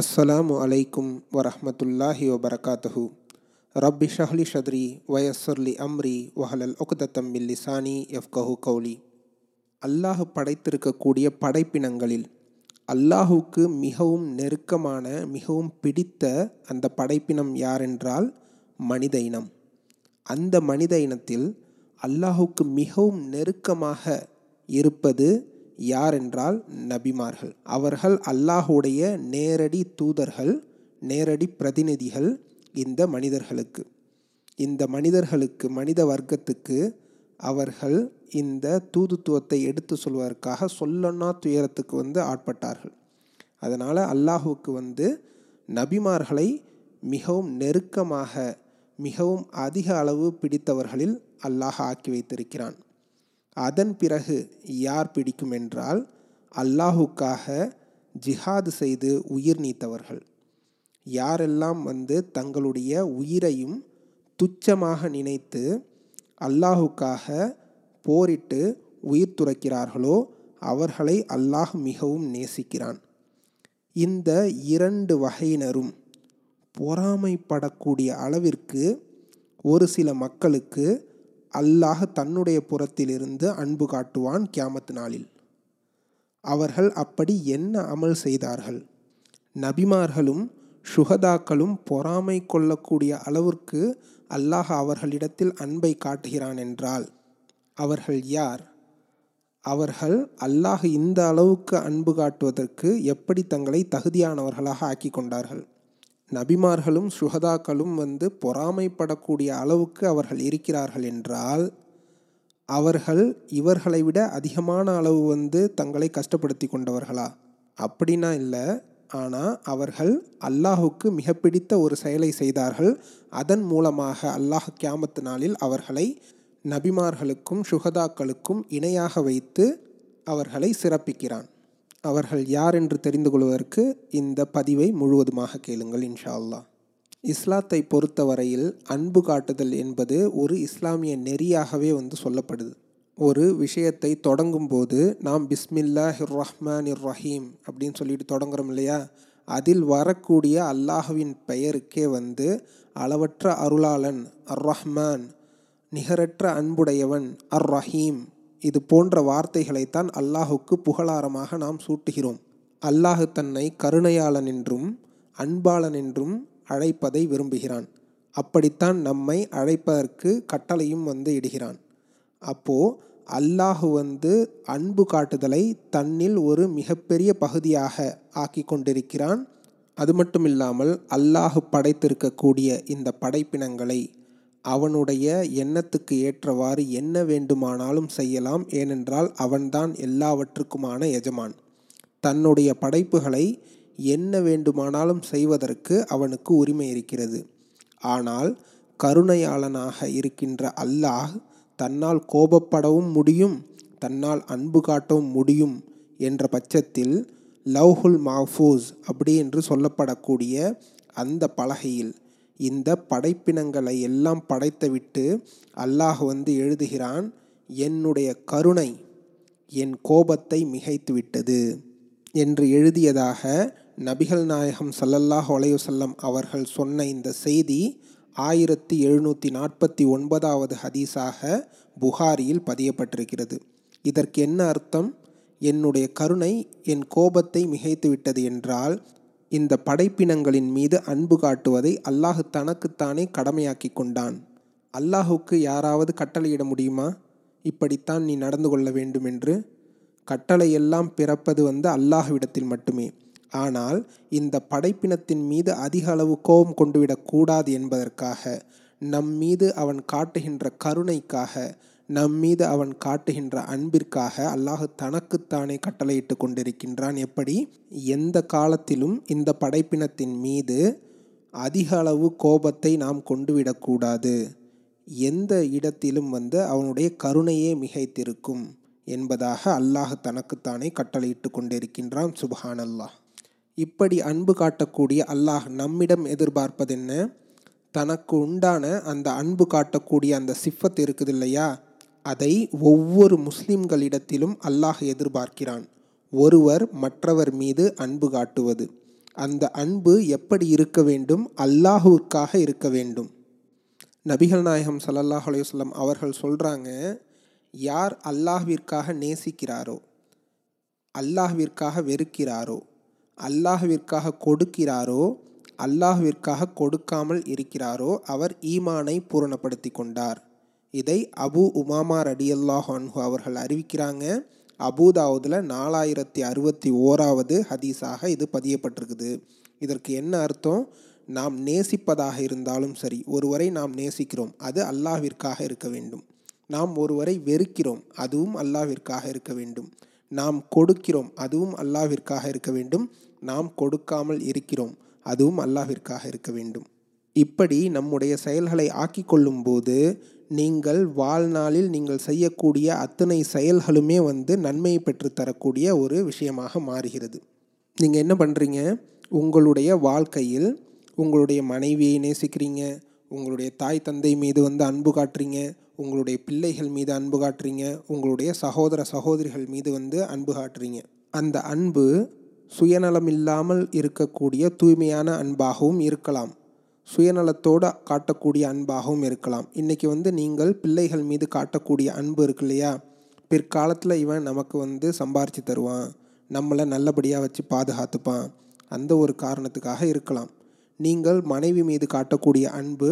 அஸ்ஸலாமு அலைக்கும் வரஹ்மத்துல்லாஹி வபரகாத்துஹு. ரப்பி ஷஹ்லி ஷத்ரி வயஸ்ஸர்லி அம்ரி வஹலல் உக்தத்தம் மின் லிசானி யஃப்கஹு கௌலி. அல்லாஹ் படைத்திருக்கக்கூடிய படைப்பினங்களில் அல்லாஹுக்கு மிகவும் நெருக்கமான, மிகவும் பிடித்த அந்த படைப்பினம் யாரென்றால் மனித இனம். அந்த மனித இனத்தில் அல்லாஹுக்கு மிகவும் நெருக்கமாக இருப்பது யாரென்றால் நபிமார்கள். அவர்கள் அல்லாஹுடைய நேரடி தூதர்கள், நேரடி பிரதிநிதிகள். இந்த மனிதர்களுக்கு மனித வர்க்கத்துக்கு அவர்கள் இந்த தூதுத்துவத்தை எடுத்து சொல்வதற்காக சொல்லனா துயரத்துக்கு ஆட்பட்டார்கள். அதனால் அல்லாஹுக்கு நபிமார்களை மிகவும் நெருக்கமாக, மிகவும் அதிக அளவு பிடித்தவர்களில் அல்லாஹ் ஆக்கி வைத்திருக்கிறான். அதன் பிறகு யார் பிடிக்கும் என்றால் அல்லாஹுக்காக ஜிஹாது செய்து உயிர் நீத்தவர்கள். யாரெல்லாம் தங்களுடைய உயிரையும் துச்சமாக நினைத்து அல்லாஹுக்காக போரிட்டு உயிர் துறக்கிறார்களோ அவர்களை அல்லாஹ் மிகவும் நேசிக்கிறான். இந்த இரண்டு வகையினரும் பொறாமைப்படக்கூடிய அளவிற்கு ஒரு சில மக்களுக்கு அல்லாஹ் தன்னுடைய புறத்திலிருந்து அன்பு காட்டுவான் கியாமத் நாளில். அவர்கள் அப்படி என்ன அமல் செய்தார்கள்? நபிமார்களும் சுஹதாக்களும் பொறாமை கொள்ளக்கூடிய அளவிற்கு அல்லாஹ் அவர்களிடத்தில் அன்பை காட்டுகிறான் என்றால் அவர்கள் யார்? அவர்கள் அல்லாஹ் இந்த அளவுக்கு அன்பு காட்டுவதற்கு எப்படி தங்களை தகுதியானவர்களாக ஆக்கி கொண்டார்கள்? நபிமார்களும் சுஹதாக்களும் பொறாமைப்படக்கூடிய அளவுக்கு அவர்கள் இருக்கிறார்கள் என்றால் அவர்கள் இவர்களை விட அதிகமான அளவு தங்களை கஷ்டப்படுத்தி கொண்டவர்களா? அப்படின்னா இல்லை. ஆனால் அவர்கள் அல்லாஹுக்கு மிக பிடித்த ஒரு செயலை செய்தார்கள். அதன் மூலமாக அல்லாஹ் கியாமத் நாளில் அவர்களை நபிமார்களுக்கும் சுஹதாக்களுக்கும் இணையாக வைத்து அவர்களை சிறப்பிக்கிறான். அவர்கள் யார் என்று தெரிந்து கொள்வதற்கு இந்த பதிவை முழுவதுமாக கேளுங்கள் இன்ஷா அல்லாஹ். இஸ்லாத்தை பொறுத்தவரையில் அன்பு காட்டுதல் என்பது ஒரு இஸ்லாமிய நெறியாகவே சொல்லப்படுது. ஒரு விஷயத்தை தொடங்கும்போது நாம் பிஸ்மில்லாஹிர் ரஹ்மானிர் ரஹீம் அப்படின்னு சொல்லிட்டு தொடங்குறோம் இல்லையா? அதில் வரக்கூடிய அல்லாஹ்வின் பெயருக்கே அளவற்ற அருளாளன் அர் ரஹ்மான், நிகரற்ற அன்புடையவன் அர் ரஹீம், இது போன்ற வார்த்தைகளைத்தான் அல்லாஹுக்கு புகழாரமாக நாம் சூட்டுகிறோம். அல்லாஹ் தன்னை கருணையாளன் என்றும் அன்பாளன் என்றும் அழைப்பதை விரும்புகிறான். அப்படித்தான் நம்மை அழைப்பதற்கு கட்டளையும் இடுகிறான். அப்போது அல்லாஹ் அன்பு காட்டுதலை தன்னில் ஒரு மிகப்பெரிய பகுதியாக ஆக்கி கொண்டிருக்கிறான். அது மட்டும் இல்லாமல் அல்லாஹ் படைத்திருக்கக்கூடிய இந்த படைப்பினங்களை அவனுடைய எண்ணத்துக்கு ஏற்றவாறு என்ன வேண்டுமானாலும் செய்யலாம். ஏனென்றால் அவன்தான் எல்லாவற்றுக்குமான எஜமான். தன்னுடைய படைப்புகளை என்ன வேண்டுமானாலும் செய்வதற்கு அவனுக்கு உரிமை இருக்கிறது. ஆனால் கருணையாளனாக இருக்கின்ற அல்லாஹ் தன்னால் கோபப்படவும் முடியும், தன்னால் அன்பு காட்டவும் முடியும் என்ற பட்சத்தில் லவ்ஹுல் மஹ்ஃபூஸ் அப்படி என்று சொல்லப்படக்கூடிய அந்த பலகையில் இந்த படைப்பினங்களை எல்லாம் படைத்துவிட்டு அல்லாஹ் எழுதுகிறான், என்னுடைய கருணை என் கோபத்தை மிகைத்துவிட்டது என்று எழுதியதாக நபிகள் நாயகம் ஸல்லல்லாஹு அலைஹி வஸல்லம் அவர்கள் சொன்ன இந்த செய்தி 1749வது ஹதீஸாக புகாரியில் பதியப்பட்டிருக்கிறது. இதற்கு என்ன அர்த்தம்? என்னுடைய கருணை என் கோபத்தை மிகைத்துவிட்டது என்றால் இந்த படைப்பினங்களின் மீது அன்பு காட்டுவதை அல்லாஹ் தனக்குத்தானே கடமையாக்கி கொண்டான். அல்லாஹுக்கு யாராவது கட்டளையிட முடியுமா, இப்படித்தான் நீ நடந்து கொள்ள வேண்டும் என்று? கட்டளையெல்லாம் பிறப்பது அல்லாஹ்விடத்தில் மட்டுமே. ஆனால் இந்த படைப்பினத்தின் மீது அதிக அளவு கோபம் கொண்டுவிடக்கூடாது என்பதற்காக, நம்மீது அவன் காட்டுகின்ற கருணைக்காக, நம்மீது அவன் காட்டுகின்ற அன்பிற்காக அல்லாஹ் தனக்குத்தானே கட்டளையிட்டு கொண்டிருக்கின்றான். எப்படி? எந்த காலத்திலும் இந்த படைப்பினத்தின் மீது அதிக அளவு கோபத்தை நாம் கொண்டுவிடக்கூடாது, எந்த இடத்திலும் அவனுடைய கருணையே மிகைத்திருக்கும் என்பதாக அல்லாஹ் தனக்குத்தானே கட்டளையிட்டு கொண்டிருக்கின்றான். சுபஹானல்லாஹ். இப்படி அன்பு காட்டக்கூடிய அல்லாஹ் நம்மிடம் எதிர்பார்ப்பதென்ன? தனக்கு உண்டான அந்த அன்பு காட்டக்கூடிய அந்த சிஃபத் இருக்குது இல்லையா, அதை ஒவ்வொரு முஸ்லிம்களிடத்திலும் அல்லாஹ் எதிர்பார்க்கிறான். ஒருவர் மற்றவர் மீது அன்பு காட்டுவது, அந்த அன்பு எப்படி இருக்க வேண்டும்? அல்லாஹுவுக்காக இருக்க வேண்டும். நபிகள் நாயகம் ஸல்லல்லாஹு அலைஹி வஸல்லம் அவர்கள் சொல்கிறாங்க, யார் அல்லாஹ்விற்காக நேசிக்கிறாரோ, அல்லாஹ்விற்காக வெறுக்கிறாரோ, அல்லாஹ்விற்காக கொடுக்கிறாரோ, அல்லாஹ்விற்காக கொடுக்காமல் இருக்கிறாரோ அவர் ஈமானை பூரணப்படுத்தி கொண்டார். இதை அபு உமாமா ரடியல்லாஹு அன்ஹு அவர்கள் அறிவிக்கிறாங்க. அபூதாவுதில் 4061வது ஹதீஸாக இது பதியப்பட்டிருக்குது. இதற்கு என்ன அர்த்தம்? நாம் நேசிப்பதாக இருந்தாலும் சரி, ஒருவரை நாம் நேசிக்கிறோம், அது அல்லாஹ்விற்காக இருக்க வேண்டும். நாம் ஒருவரை வெறுக்கிறோம், அதுவும் அல்லாஹ்விற்காக இருக்க வேண்டும். நாம் கொடுக்கிறோம், அதுவும் அல்லாஹ்விற்காக இருக்க வேண்டும். நாம் கொடுக்காமல் இருக்கிறோம், அதுவும் அல்லாஹ்விற்காக இருக்க வேண்டும். இப்படி நம்முடைய செயல்களை ஆக்கி கொள்ளும் போது நீங்கள் வாழ்நாளில் நீங்கள் செய்யக்கூடிய அத்தனை செயல்களுமே நன்மையை பெற்றுத்தரக்கூடிய ஒரு விஷயமாக மாறுகிறது. நீங்கள் என்ன பண்ணுறீங்க? உங்களுடைய வாழ்க்கையில் உங்களுடைய மனைவியை நேசிக்கிறீங்க, உங்களுடைய தாய் தந்தை மீது அன்பு காட்டுறீங்க, உங்களுடைய பிள்ளைகள் மீது அன்பு காட்டுறீங்க, உங்களுடைய சகோதர சகோதரிகள் மீது அன்பு காட்டுறீங்க. அந்த அன்பு சுயநலமில்லாமல் இருக்கக்கூடிய தூய்மையான அன்பாகவும் இருக்கலாம், சுயநலத்தோடு காட்டக்கூடிய அன்பாகவும் இருக்கலாம். இன்றைக்கி நீங்கள் பிள்ளைகள் மீது காட்டக்கூடிய அன்பு இருக்கு இல்லையா? பிற்காலத்தில் இவன் நமக்கு சம்பாரித்து தருவான், நம்மளை நல்லபடியாக வச்சு பாதுகாத்துப்பான், அந்த ஒரு காரணத்துக்காக இருக்கலாம். நீங்கள் மனைவி மீது காட்டக்கூடிய அன்பு,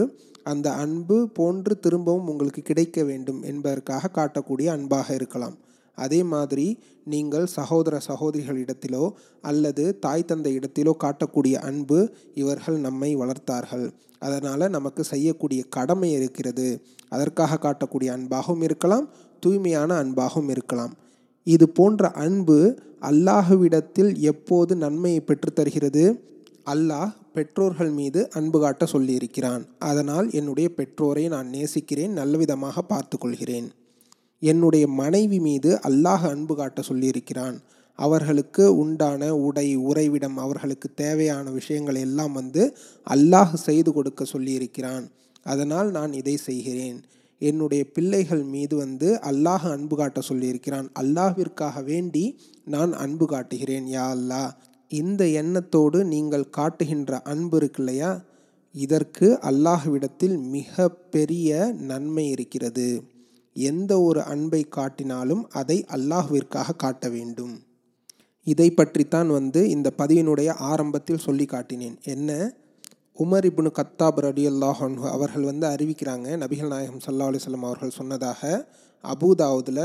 அந்த அன்பு போன்று திரும்பவும் உங்களுக்கு கிடைக்க வேண்டும் என்பதற்காக காட்டக்கூடிய அன்பாக இருக்கலாம். அதே மாதிரி நீங்கள் சகோதர சகோதரிகளிடத்திலோ அல்லது தாய் தந்தை இடத்திலோ காட்டக்கூடிய அன்பு, இவர்கள் நம்மை வளர்த்தார்கள், அதனால் நமக்கு செய்யக்கூடிய கடமை இருக்கிறது, அதற்காக காட்டக்கூடிய அன்பாகவும் இருக்கலாம், தூய்மையான அன்பாகவும் இருக்கலாம். இது போன்ற அன்பு அல்லாஹ்விடத்தில் எப்போது நன்மையை பெற்றுத்தருகிறது? அல்லாஹ் பெற்றோர்கள் மீது அன்பு காட்ட சொல்லியிருக்கிறான், அதனால் என்னுடைய பெற்றோரை நான் நேசிக்கிறேன், நல்லவிதமாக பார்த்து கொள்கிறேன். என்னுடைய மனைவி மீது அல்லாஹ் அன்பு காட்ட சொல்லியிருக்கிறான், அவர்களுக்கு உண்டான உடை, உறைவிடம், அவர்களுக்கு தேவையான விஷயங்கள் எல்லாம் அல்லாஹ் செய்து கொடுக்க சொல்லியிருக்கிறான், அதனால் நான் இதை செய்கிறேன். என்னுடைய பிள்ளைகள் மீது அல்லாஹ் அன்பு காட்ட சொல்லியிருக்கிறான், அல்லாஹ்விற்காக வேண்டி நான் அன்பு காட்டுகிறேன், யா அல்லாஹ். இந்த எண்ணத்தோடு நீங்கள் காட்டுகின்ற அன்பு இருக்கு இல்லையா? இதற்கு அல்லாஹ்விடத்தில் மிக பெரிய நன்மை இருக்கிறது. எந்த ஒரு அன்பை காட்டினாலும் அதை அல்லாஹ்விற்காக காட்ட வேண்டும். இதை பற்றித்தான் இந்த பதிவினுடைய ஆரம்பத்தில் சொல்லி காட்டினேன். என்ன, உமர் இப்னு கத்தாப் ரலியல்லாஹு அன்ஹு அவர்கள் அறிவிக்கிறாங்க, நபிகள் நாயகம் ஸல்லல்லாஹு அலைஹி வஸல்லம் அவர்கள் சொன்னதாக அபூதாவுதில்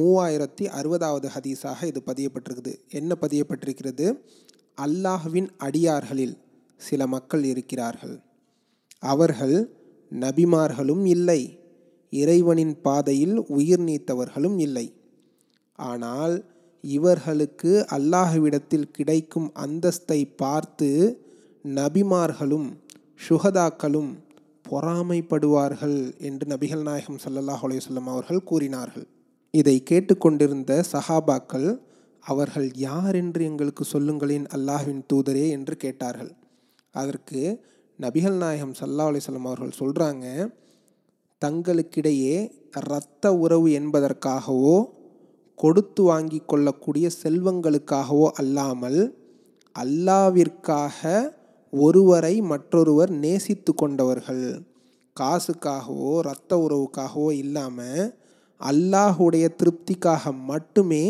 3060வது ஹதீஸாக இது பதியப்பட்டிருக்குது. என்ன பதியப்பட்டிருக்கிறது? அல்லாஹ்வின் அடியார்களில் சில மக்கள் இருக்கிறார்கள், அவர்கள் நபிமார்களும் இல்லை, இறைவனின் பாதையில் உயிர் நீத்தவர்களும் இல்லை. ஆனால் இவர்களுக்கு அல்லாஹ்விடத்தில் கிடைக்கும் அந்தஸ்தை பார்த்து நபிமார்களும் சுஹதாக்களும் பொறாமைப்படுவார்கள் என்று நபிகள் நாயகம் ஸல்லல்லாஹு அலைஹி வஸல்லம் அவர்கள் கூறினார்கள். இதை கேட்டுக்கொண்டிருந்த சஹாபாக்கள், அவர்கள் யார் என்று எங்களுக்கு சொல்லுங்களேன் அல்லாஹ்வின் தூதரே என்று கேட்டார்கள். அதற்கு நபிகள் நாயகம் ஸல்லல்லாஹு அலைஹி வஸல்லம் அவர்கள் சொல்கிறாங்க, தங்களுக்கிடையே இரத்த உறவு என்பதற்காகவோ கொடுத்து வாங்கி கொள்ளக்கூடிய செல்வங்களுக்காகவோ அல்லாமல் அல்லாஹ்விற்காக ஒருவரை மற்றொருவர் நேசித்து கொண்டவர்கள். காசுக்காகவோ இரத்த உறவுக்காகவோ இல்லாமல் அல்லாஹுடைய திருப்திக்காக மட்டுமே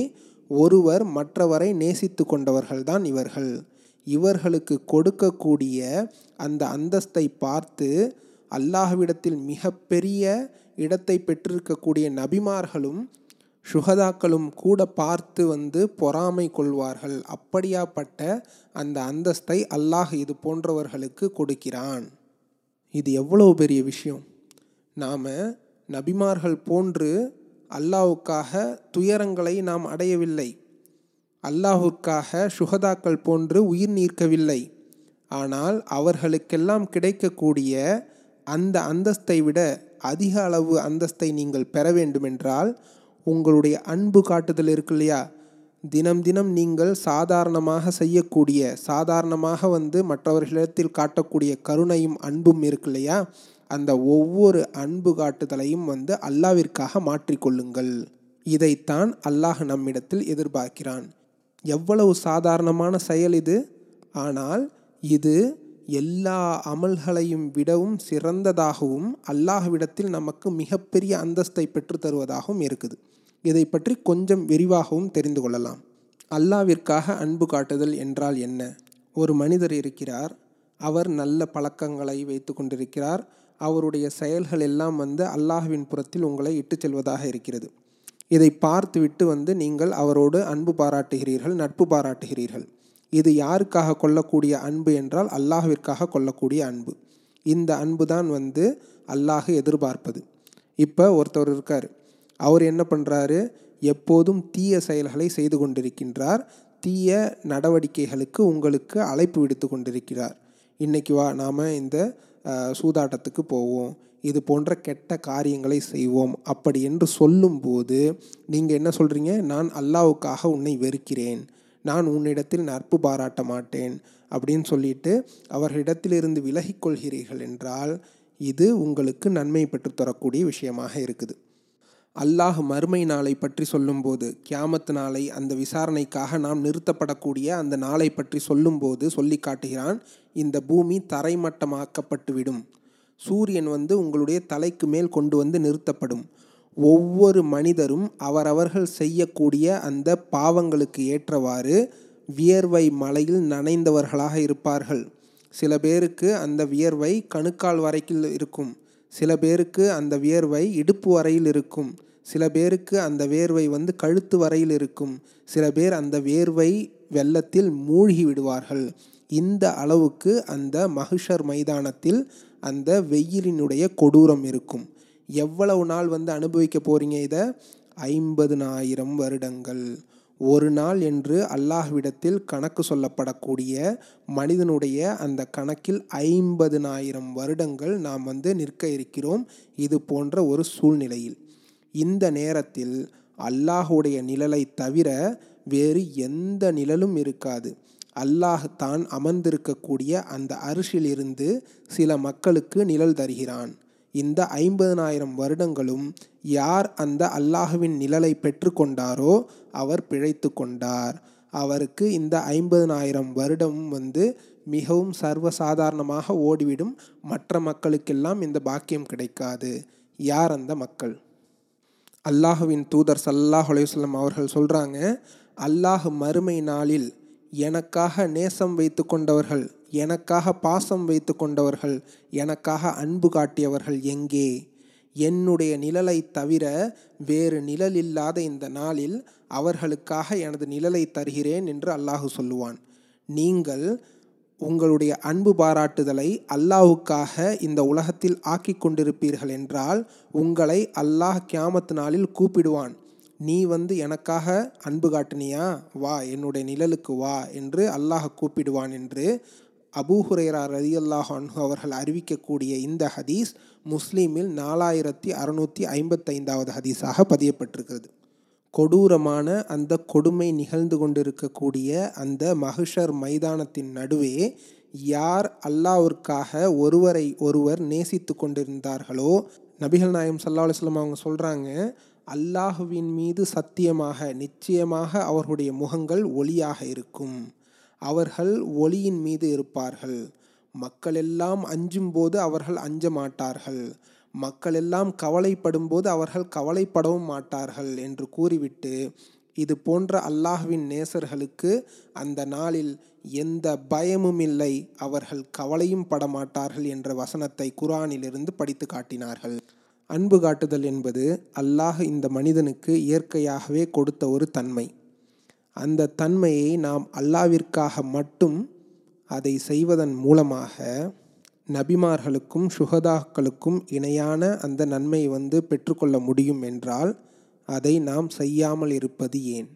ஒருவர் மற்றவரை நேசித்து கொண்டவர்கள்தான் இவர்கள். இவர்களுக்கு கொடுக்கக்கூடிய அந்த அந்தஸ்தை பார்த்து அல்லாஹ்விடத்தில் மிக பெரிய இடத்தை பெற்றிருக்கக்கூடிய நபிமார்களும் சுஹதாக்களும் கூட பார்த்து பொறாமை கொள்வார்கள். அப்படியாப்பட்ட அந்த அந்தஸ்தை அல்லாஹ் இது போன்றவர்களுக்கு கொடுக்கிறான். இது எவ்வளவு பெரிய விஷயம்! நாம் நபிமார்கள் போன்று அல்லாஹ்வுக்காக துயரங்களை நாம் அடையவில்லை, அல்லாஹ்வுக்காக சுஹதாக்கள் போன்று உயிர் நீர்க்கவில்லை. ஆனால் அவர்களுக்கெல்லாம் கிடைக்கக்கூடிய அந்த அந்தஸ்தை விட அதிக அளவு அந்தஸ்தை நீங்கள் பெற வேண்டுமென்றால் உங்களுடைய அன்பு காட்டுதல் இருக்கு இல்லையா? தினம் தினம் நீங்கள் சாதாரணமாக செய்யக்கூடிய, சாதாரணமாக மற்றவர்களிடத்தில் காட்டக்கூடிய கருணையும் அன்பும் இருக்கு இல்லையா? அந்த ஒவ்வொரு அன்பு காட்டுதலையும் அல்லாஹ்விற்காக மாற்றிக்கொள்ளுங்கள். இதைத்தான் அல்லாஹ் நம்மிடத்தில் எதிர்பார்க்கிறான். எவ்வளவு சாதாரணமான செயல் இது! ஆனால் இது எல்லா அமல்களையும் விடவும் சிறந்ததாகவும் அல்லாஹ்விடத்தில் நமக்கு மிகப்பெரிய அந்தஸ்தை பெற்று தருவதாகவும் இருக்குது. இதை பற்றி கொஞ்சம் விரிவாகவும் தெரிந்து கொள்ளலாம். அல்லாஹ்விற்காக அன்பு காட்டுதல் என்றால் என்ன? ஒரு மனிதர் இருக்கிறார், அவர் நல்ல பழக்கங்களை வைத்து கொண்டிருக்கிறார், அவருடைய செயல்கள் எல்லாம் அல்லாஹ்வின் புறத்தில் உங்களை இட்டு செல்வதாக இருக்கிறது. இதை பார்த்துவிட்டு நீங்கள் அவரோடு அன்பு பாராட்டுகிறீர்கள், நட்பு பாராட்டுகிறீர்கள். இது யாருக்காக கொள்ளக்கூடிய அன்பு என்றால் அல்லாஹ்விற்காக கொள்ளக்கூடிய அன்பு. இந்த அன்பு தான் அல்லாஹ் எதிர்பார்ப்பது. இப்போ ஒருத்தர் இருக்கார், அவர் என்ன பண்ணுறாரு? எப்போதும் தீய செயல்களை செய்து கொண்டிருக்கின்றார், தீய நடவடிக்கைகளுக்கு உங்களுக்கு அழைப்பு விடுத்து கொண்டிருக்கிறார். இன்றைக்கி வா, நாம் இந்த சூதாட்டத்துக்கு போவோம், இது போன்ற கெட்ட காரியங்களை செய்வோம் அப்படி என்று சொல்லும்போது நீங்கள் என்ன சொல்கிறீங்க? நான் அல்லாஹ்வுக்காக உன்னை வெறுக்கிறேன், நான் உன்னிடத்தில் நட்பு பாராட்ட மாட்டேன் அப்படின்னு சொல்லிட்டு அவர்களிடத்திலிருந்து விலகிக்கொள்கிறீர்கள் என்றால் இது உங்களுக்கு நன்மை பெற்றுத்தரக்கூடிய விஷயமாக இருக்குது. அல்லாஹ் மறுமை நாளை பற்றி சொல்லும்போது, கியாமத் நாளை, அந்த விசாரணைக்காக நாம் நிறுத்தப்படக்கூடிய அந்த நாளை பற்றி சொல்லும்போது சொல்லி காட்டுகிறான், இந்த பூமி தரைமட்டமாக்கப்பட்டுவிடும், சூரியன் உங்களுடைய தலைக்கு மேல் கொண்டு நிறுத்தப்படும். ஒவ்வொரு மனிதரும் அவரவர்கள் செய்யக்கூடிய அந்த பாவங்களுக்கு ஏற்றவாறு வியர்வை மலையில் நனைந்தவர்களாக இருப்பார்கள். சில பேருக்கு அந்த வியர்வை கணுக்கால் வரைக்கும் இருக்கும், சில பேருக்கு அந்த வியர்வை இடுப்பு வரையில் இருக்கும், சில பேருக்கு அந்த வியர்வை கழுத்து வரையில் இருக்கும், சில பேர் அந்த வியர்வை வெள்ளத்தில் மூழ்கி விடுவார்கள். இந்த அளவுக்கு அந்த மஹ்ஷர் மைதானத்தில் அந்த வெயிலினுடைய கொடூரம் இருக்கும். எவ்வளவு நாள் அனுபவிக்க போகிறீங்க? இதை 50,000 வருடங்கள். ஒரு நாள் என்று அல்லாஹ்விடத்தில் கணக்கு சொல்லப்படக்கூடிய மனிதனுடைய அந்த கணக்கில் 50,000 வருடங்கள் நாம் நிற்க இருக்கிறோம். இது போன்ற ஒரு சூழ்நிலையில் இந்த நேரத்தில் அல்லாஹுடைய நிழலை தவிர வேறு எந்த நிழலும் இருக்காது. அல்லாஹ் தான் அமர்ந்திருக்கக்கூடிய அந்த அரிசிலிருந்து சில மக்களுக்கு நிழல் தருகிறான். இந்த 50,000 வருடங்களும் யார் அந்த அல்லாஹ்வின் நிழலை பெற்று கொண்டாரோ அவர் பிழைத்து கொண்டார். அவருக்கு இந்த 50,000 வருடமும் மிகவும் சர்வசாதாரணமாக ஓடிவிடும். மற்ற மக்களுக்கெல்லாம் இந்த பாக்கியம் கிடைக்காது. யார் அந்த மக்கள்? அல்லாஹ்வின் தூதர் ஸல்லல்லாஹு அலைஹி வஸல்லம் அவர்கள் சொல்கிறாங்க, அல்லாஹ் மறுமை நாளில் எனக்காக நேசம் வைத்து கொண்டவர்கள், எனக்காக பாசம் வைத்து கொண்டவர்கள், எனக்காக அன்பு காட்டியவர்கள் எங்கே? என்னுடைய நிழலை தவிர வேறு நிழல் இல்லாத இந்த நாளில் அவர்களுக்காக எனது நிழலை தருகிறேன் என்று அல்லாஹ் சொல்லுவான். நீங்கள் உங்களுடைய அன்பு பாராட்டுதலை அல்லாஹ்வுக்காக இந்த உலகத்தில் ஆக்கி கொண்டிருப்பீர்கள் என்றால் உங்களை அல்லாஹ் கியாமத் நாளில் கூப்பிடுவான். நீ எனக்காக அன்பு காட்டினியா, வா என்னுடைய நிழலுக்கு வா என்று அல்லாஹ் கூப்பிடுவான் என்று அபூ ஹுரைரா ரலியல்லாஹு அன்ஹு அவர்கள் அறிவிக்கக்கூடிய இந்த ஹதீஸ் முஸ்லீமில் 4655வது ஹதீஸாக பதியப்பட்டிருக்கிறது. கொடூரமான அந்த கொடுமை நிகழ்ந்து கொண்டிருக்கக்கூடிய அந்த மஹ்ஷர் மைதானத்தின் நடுவே யார் அல்லாஹ்விற்காக ஒருவரை ஒருவர் நேசித்து கொண்டிருந்தார்களோ, நபிகள் நாயகம் ஸல்லல்லாஹு அலைஹி வஸல்லம் அவங்க சொல்கிறாங்க, அல்லாஹுவின் மீது சத்தியமாக நிச்சயமாக அவர்களுடைய முகங்கள் ஒளியாக இருக்கும், அவர்கள் ஒளியின் மீது இருப்பார்கள். மக்கள் எல்லாம் அஞ்சும் போது அவர்கள் அஞ்ச மாட்டார்கள், மக்கள் எல்லாம் கவலைப்படும் போது அவர்கள் கவலைப்படவும் மாட்டார்கள் என்று கூறிவிட்டு இது போன்ற அல்லாஹ்வின் நேசர்களுக்கு அந்த நாளில் எந்த பயமும் இல்லை, அவர்கள் கவலையும் படமாட்டார்கள் என்ற வசனத்தை குர்ஆனிலிருந்து படித்து காட்டினார்கள். அன்பு காட்டுதல் என்பது அல்லாஹ் இந்த மனிதனுக்கு இயற்கையாகவே கொடுத்த ஒரு தன்மை. அந்த தன்மையை நாம் அல்லாஹ்விற்காக மட்டும் அதை செய்வதன் மூலமாக நபிமார்களுக்கும் சுஹதாக்களுக்கும் இணையான அந்த நன்மை பெற்றுக்கொள்ள முடியும் என்றால் அதை நாம் செய்யாமல் இருப்பது ஏன்?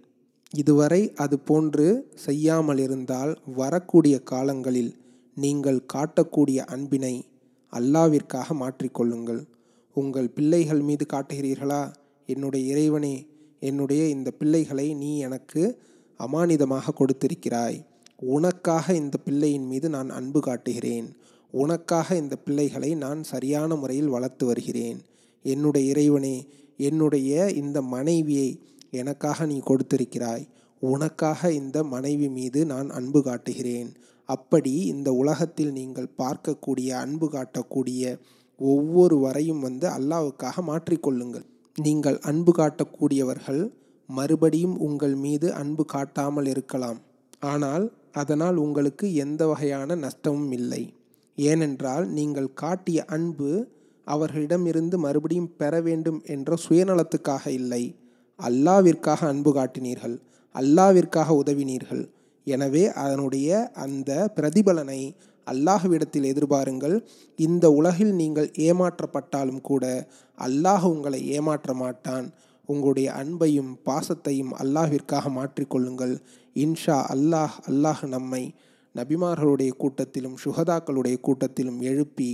இதுவரை அது போன்று செய்யாமல் இருந்தால் வரக்கூடிய காலங்களில் நீங்கள் காட்டக்கூடிய அன்பினை அல்லாஹ்விற்காக மாற்றிக்கொள்ளுங்கள். உங்கள் பிள்ளைகள் மீது காட்டுகிறீர்களா? என்னுடைய இறைவனே, என்னுடைய இந்த பிள்ளைகளை நீ எனக்கு அமானிதமாக கொடுத்திருக்கிறாய், உனக்காக இந்த பிள்ளையின் மீது நான் அன்பு காட்டுகிறேன், உனக்காக இந்த பிள்ளைகளை நான் சரியான முறையில் வளர்த்து வருகிறேன். என்னுடைய இறைவனே, என்னுடைய இந்த மனைவியை எனக்காக நீ கொடுத்திருக்கிறாய், உனக்காக இந்த மனைவி மீது நான் அன்பு காட்டுகிறேன், அப்படி இந்த உலகத்தில் நீங்கள் பார்க்கக்கூடிய அன்பு காட்டக்கூடிய ஒவ்வொரு வரையும் அல்லாஹ்வுக்காக மாற்றிக்கொள்ளுங்கள். நீங்கள் அன்பு காட்டக்கூடியவர்கள் மறுபடியும் உங்கள் மீது அன்பு காட்டாமல் இருக்கலாம், ஆனால் அதனால் உங்களுக்கு எந்த வகையான நஷ்டமும் இல்லை. ஏனென்றால் நீங்கள் காட்டிய அன்பு அவர்களிடமிருந்து மறுபடியும் பெற வேண்டும் என்ற சுயநலத்துக்காக இல்லை, அல்லாஹ்விற்காக அன்பு காட்டினீர்கள், அல்லாஹ்விற்காக உதவினீர்கள். எனவே அதனுடைய அந்த பிரதிபலனை அல்லாஹ்விடத்தில் எதிர்பாருங்கள். இந்த உலகில் நீங்கள் ஏமாற்றப்பட்டாலும் கூட அல்லாஹ் உங்களை ஏமாற்ற மாட்டான். உங்களுடைய அன்பையும் பாசத்தையும் அல்லாஹ்விற்காக மாற்றிக்கொள்ளுங்கள். இன்ஷா அல்லாஹ் நம்மை நபிமார்களுடைய கூட்டத்திலும் சுஹதாக்களுடைய கூட்டத்திலும் எழுப்பி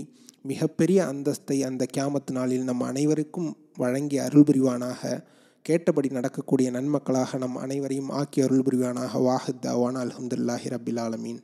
மிகப்பெரிய அந்தஸ்தை அந்த கியாமத் நாளில் நம் அனைவருக்கும் வழங்கி அருள் புரிவானாக. கேட்டபடி நடக்கக்கூடிய நன்மக்களாக நம் அனைவரையும் ஆக்கி அருள் புரிவானாக. வாஹித் தாவானா அல்ஹம்துலில்லாஹி ரபில் ஆலமீன்.